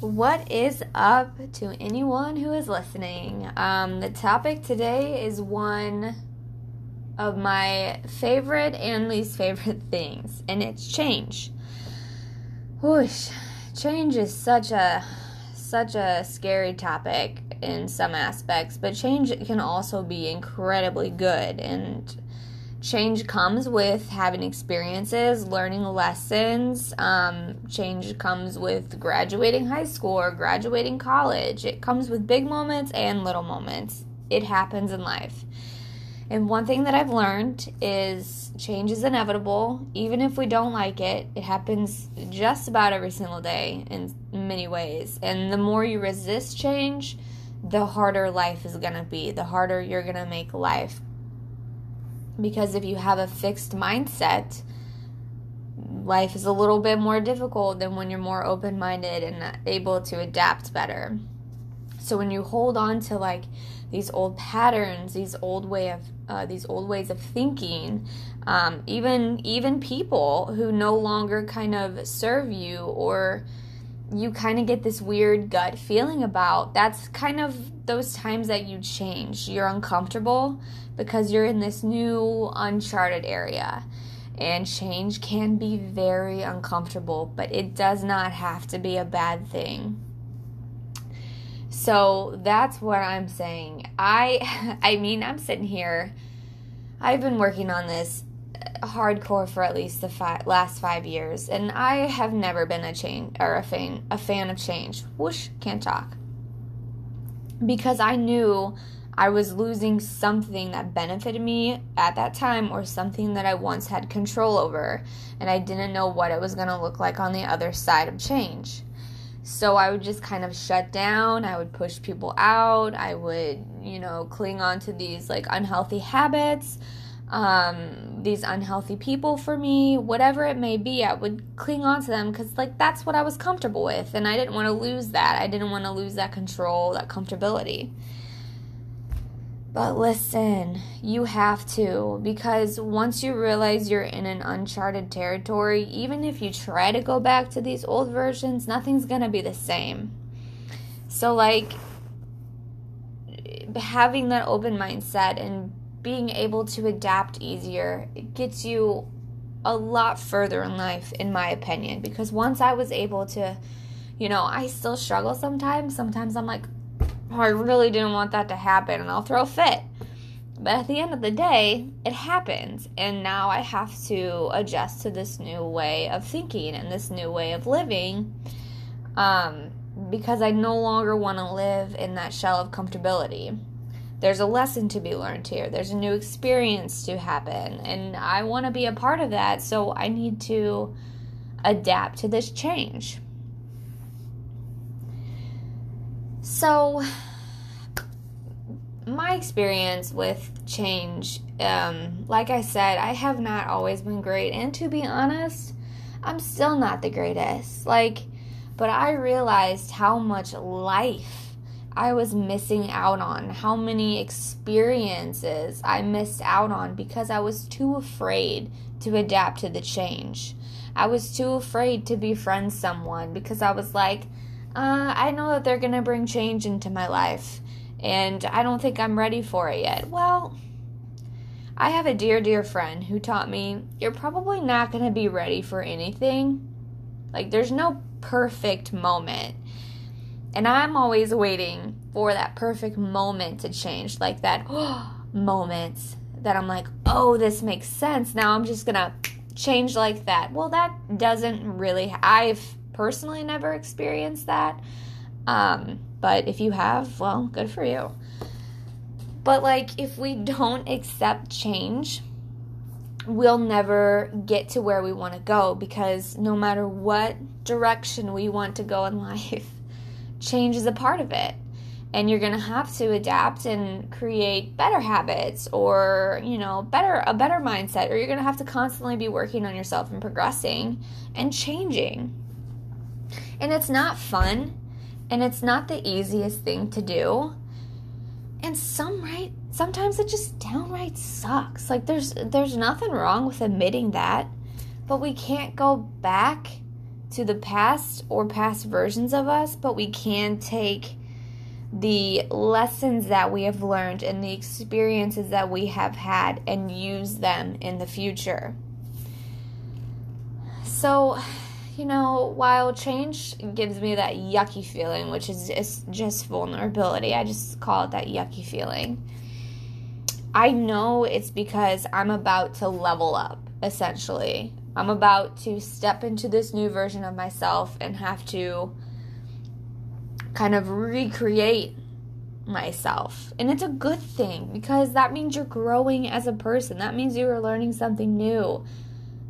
What is up to anyone who is listening? The topic today is one of my favorite and least favorite things, and it's change. Whoosh, change is such a scary topic in some aspects, but change can also be incredibly good, and change comes with having experiences, learning lessons. Change comes with graduating high school or graduating college. It comes with big moments and little moments. It happens in life. And one thing that I've learned is change is inevitable. Even if we don't like it, it happens just about every single day in many ways. And the more you resist change, the harder life is going to be. The harder you're going to make life. Because if you have a fixed mindset, life is a little bit more difficult than when you're more open-minded and able to adapt better. So when you hold on to like these old patterns, these old ways of thinking, even people who no longer kind of serve you, or you kind of get this weird gut feeling about, that's kind of those times that you change. You're uncomfortable because you're in this new uncharted area, and change can be very uncomfortable, but it does not have to be a bad thing. So that's what I'm saying. I mean, I'm sitting here, I've been working on this hardcore for at least the last 5 years, and I have never been a fan of change. Whoosh, can't talk. Because I knew I was losing something that benefited me at that time, or something that I once had control over, and I didn't know what it was going to look like on the other side of change. So I would just kind of shut down, I would push people out, I would, cling on to these like unhealthy habits, these unhealthy people for me, whatever it may be. I would cling on to them because like that's what I was comfortable with, and I didn't want to lose that. I didn't want to lose that control, that comfortability. But listen, you have to, because once you realize you're in an uncharted territory, even if you try to go back to these old versions, nothing's going to be the same. So like having that open mindset and being able to adapt easier, it gets you a lot further in life, in my opinion, because once I was able to, I still struggle sometimes. Sometimes I'm like, I really didn't want that to happen, and I'll throw a fit. But at the end of the day, it happens, and now I have to adjust to this new way of thinking and this new way of living, because I no longer want to live in that shell of comfortability. There's a lesson to be learned here. There's a new experience to happen, and I want to be a part of that, so I need to adapt to this change. So my experience with change, like I said, I have not always been great. And to be honest, I'm still not the greatest. But I realized how much life I was missing out on, how many experiences I missed out on because I was too afraid to adapt to the change. I was too afraid to befriend someone because I was like, I know that they're going to bring change into my life, and I don't think I'm ready for it yet. Well, I have a dear, dear friend who taught me, you're probably not going to be ready for anything. Like, there's no perfect moment. And I'm always waiting for that perfect moment to change. Like that moments that I'm like, oh, this makes sense. Now I'm just going to change like that. Well, that doesn't really, I've personally never experienced that, but if you have, well, good for you. But like, if we don't accept change, we'll never get to where we want to go, because no matter what direction we want to go in life, change is a part of it, and you're gonna have to adapt and create better habits, or a better mindset, or you're gonna have to constantly be working on yourself and progressing and changing. And it's not fun, and it's not the easiest thing to do. And sometimes it just downright sucks. Like, there's nothing wrong with admitting that, but we can't go back to the past or past versions of us, but we can take the lessons that we have learned and the experiences that we have had and use them in the future. So, you know, while change gives me that yucky feeling, which is just vulnerability, I just call it that yucky feeling, I know it's because I'm about to level up, essentially. I'm about to step into this new version of myself and have to kind of recreate myself. And it's a good thing, because that means you're growing as a person. That means you are learning something new.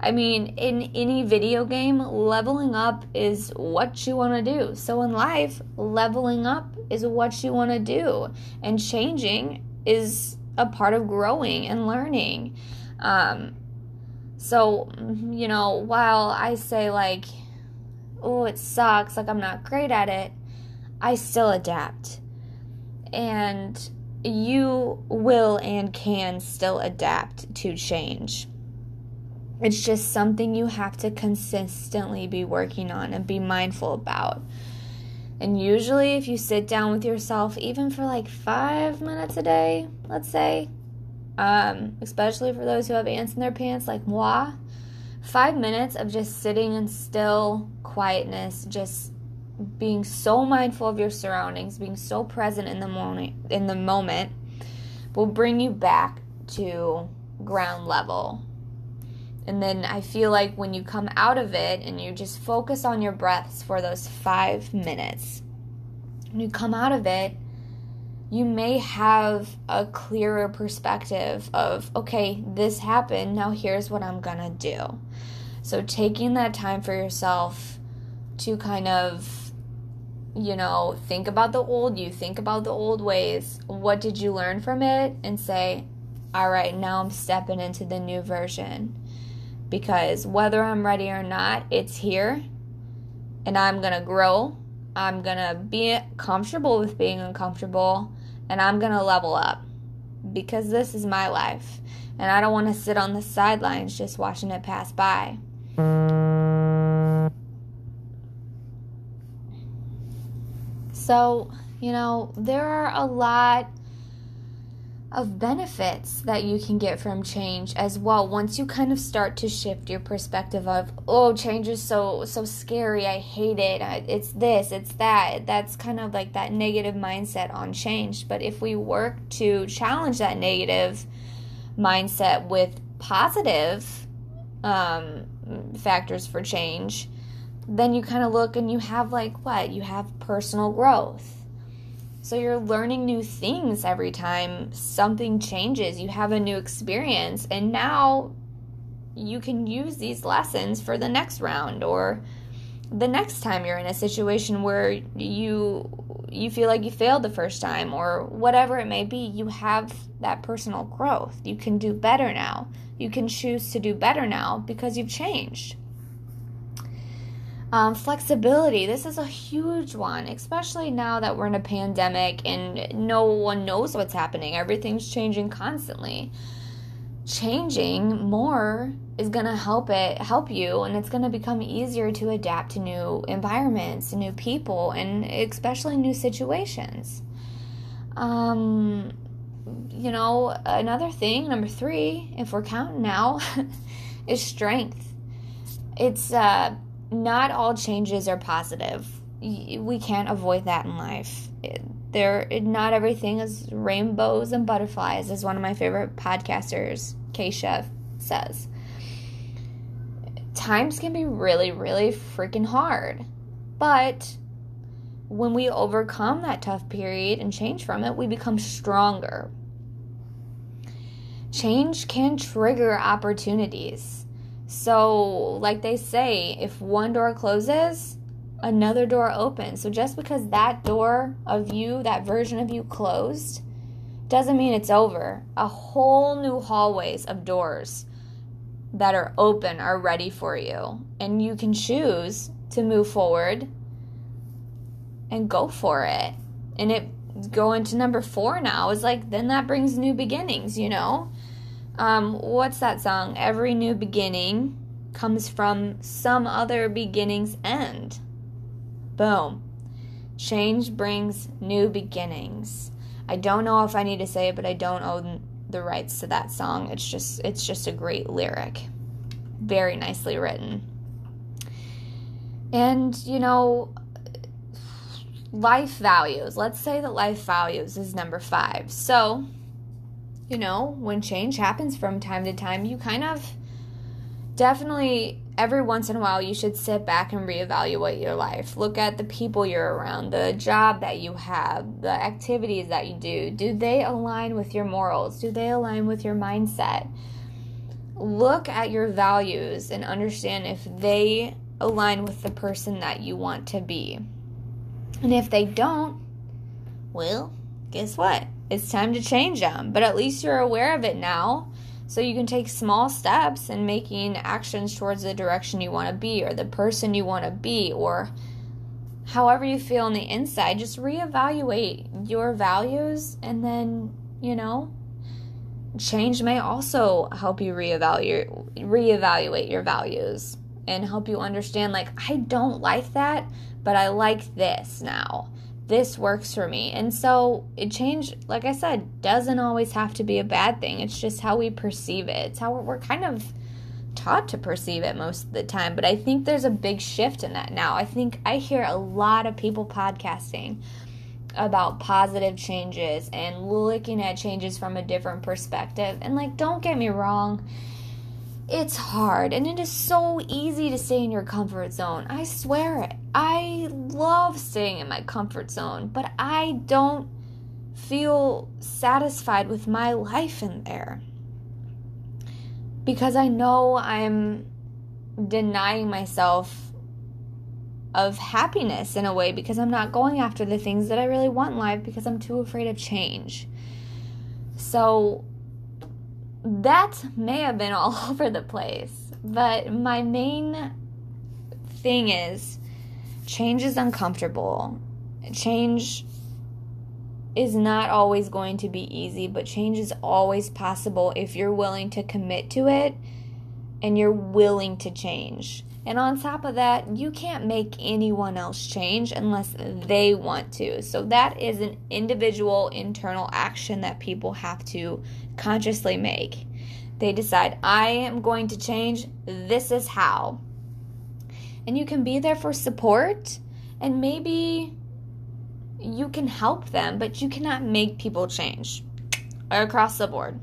I mean, in any video game, leveling up is what you want to do. So in life, leveling up is what you want to do. And changing is a part of growing and learning. So, you know, while I say, like, oh, it sucks, like, I'm not great at it, I still adapt. And you will and can still adapt to change. It's just something you have to consistently be working on and be mindful about. And usually if you sit down with yourself, even for like 5 minutes a day, let's say, especially for those who have ants in their pants like moi, 5 minutes of just sitting in still quietness, just being so mindful of your surroundings, being so present in the moment, will bring you back to ground level. And then I feel like when you come out of it and you just focus on your breaths for those 5 minutes, when you come out of it, you may have a clearer perspective of, okay, this happened, now here's what I'm gonna do. So taking that time for yourself to kind of, you know, think about the old you, think about the old ways, what did you learn from it, and say, all right, now I'm stepping into the new version. Because whether I'm ready or not, it's here, and I'm going to grow, I'm going to be comfortable with being uncomfortable, and I'm going to level up, because this is my life, and I don't want to sit on the sidelines just watching it pass by. So, you know, there are a lot of benefits that you can get from change as well, once you kind of start to shift your perspective of, oh, change is so scary, I hate it, it's this, it's that. That's kind of like that negative mindset on change. But if we work to challenge that negative mindset with positive factors for change, then you kind of look and you have like what? You have personal growth. So you're learning new things every time something changes. You have a new experience, and now you can use these lessons for the next round or the next time you're in a situation where you feel like you failed the first time or whatever it may be. You have that personal growth. You can do better now. You can choose to do better now because you've changed. Flexibility, this is a huge one, especially now that we're in a pandemic and no one knows what's happening. Everything's changing constantly. Changing more is going to help you, and it's going to become easier to adapt to new environments, new people, and especially new situations. You know, another thing, number 3, if we're counting now, is strength. It's not all changes are positive. We can't avoid that in life. Not everything is rainbows and butterflies, as one of my favorite podcasters, Kay Chef, says. Times can be really, really freaking hard. But when we overcome that tough period and change from it, we become stronger. Change can trigger opportunities. So, like they say, if one door closes, another door opens. So just because that door of you, that version of you closed, doesn't mean it's over. A whole new hallways of doors that are open are ready for you. And you can choose to move forward and go for it. And it going to number 4 now is like, then that brings new beginnings, you know? What's that song? Every new beginning comes from some other beginning's end. Boom. Change brings new beginnings. I don't know if I need to say it, but I don't own the rights to that song. It's just a great lyric. Very nicely written. And, you know, life values. Let's say that life values is number 5. So, you know, when change happens from time to time, you kind of definitely every once in a while you should sit back and reevaluate your life. Look at the people you're around, the job that you have, the activities that you do. Do they align with your morals? Do they align with your mindset? Look at your values and understand if they align with the person that you want to be. And if they don't, well, guess what? It's time to change them, but at least you're aware of it now, so you can take small steps in making actions towards the direction you want to be, or the person you want to be, or however you feel on the inside. Just reevaluate your values, and then, you know, change may also help you reevaluate your values and help you understand, like, I don't like that, but I like this now. This works for me. And so it change, like I said, doesn't always have to be a bad thing. It's just how we perceive it. It's how we're kind of taught to perceive it most of the time. But I think there's a big shift in that now. I think I hear a lot of people podcasting about positive changes and looking at changes from a different perspective. And, like, don't get me wrong, it's hard, and it is so easy to stay in your comfort zone. I swear it. I love staying in my comfort zone, but I don't feel satisfied with my life in there, because I know I'm denying myself of happiness in a way, because I'm not going after the things that I really want in life because I'm too afraid of change. So that may have been all over the place, but my main thing is, change is uncomfortable. Change is not always going to be easy, but change is always possible if you're willing to commit to it and you're willing to change. And on top of that, you can't make anyone else change unless they want to. So that is an individual internal action that people have to consciously make. They decide, I am going to change. This is how. And you can be there for support, and maybe you can help them, but you cannot make people change across the board.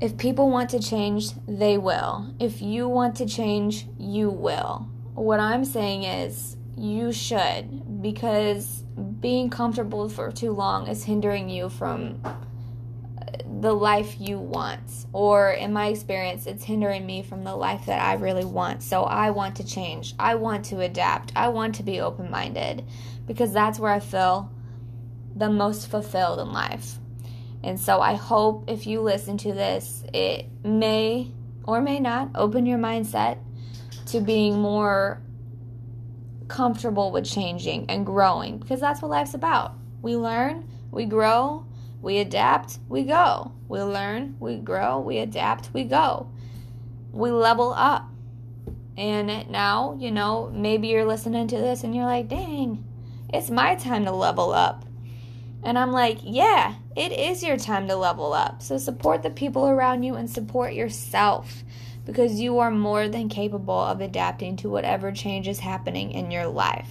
If people want to change, they will. If you want to change, you will. What I'm saying is, you should, because being comfortable for too long is hindering you from the life you want, or in my experience, it's hindering me from the life that I really want. So I want to change. I want to adapt. I want to be open-minded, because that's where I feel the most fulfilled in life. And so I hope if you listen to this, it may or may not open your mindset to being more comfortable with changing and growing, because that's what life's about. We learn, we grow, we adapt, we go. We learn, we grow, we adapt, we go. We level up. And now, you know, maybe you're listening to this and you're like, dang, it's my time to level up. And I'm like, yeah, it is your time to level up. So support the people around you and support yourself, because you are more than capable of adapting to whatever change is happening in your life.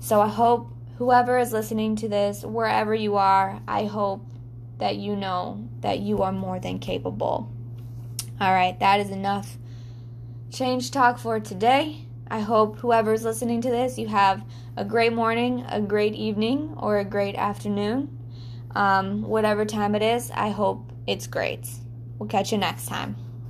So I hope whoever is listening to this, wherever you are, I hope that you know that you are more than capable. All right, that is enough change talk for today. I hope whoever is listening to this, you have a great morning, a great evening, or a great afternoon. Whatever time it is, I hope it's great. We'll catch you next time.